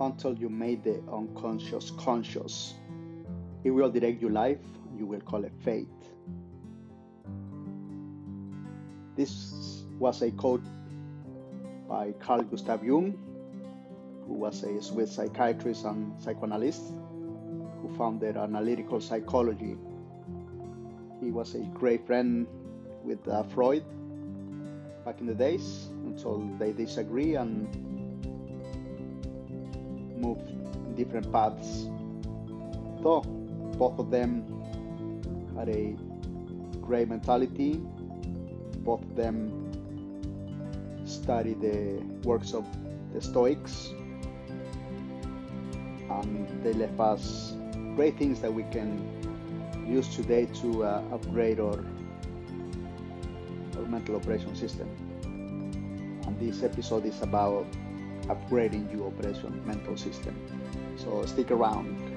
until you made the unconscious conscious. It will direct your life. You will call it fate. This was a quote by Carl Gustav Jung, who was a Swiss psychiatrist and psychoanalyst who founded analytical psychology. He was a great friend with Freud back in the days, until they disagree and move different paths. So both of them had a great mentality. Both of them studied the works of the Stoics, and they left us great things that we can use today to upgrade our mental operation system. And this episode is about upgrading your mental system. So stick around.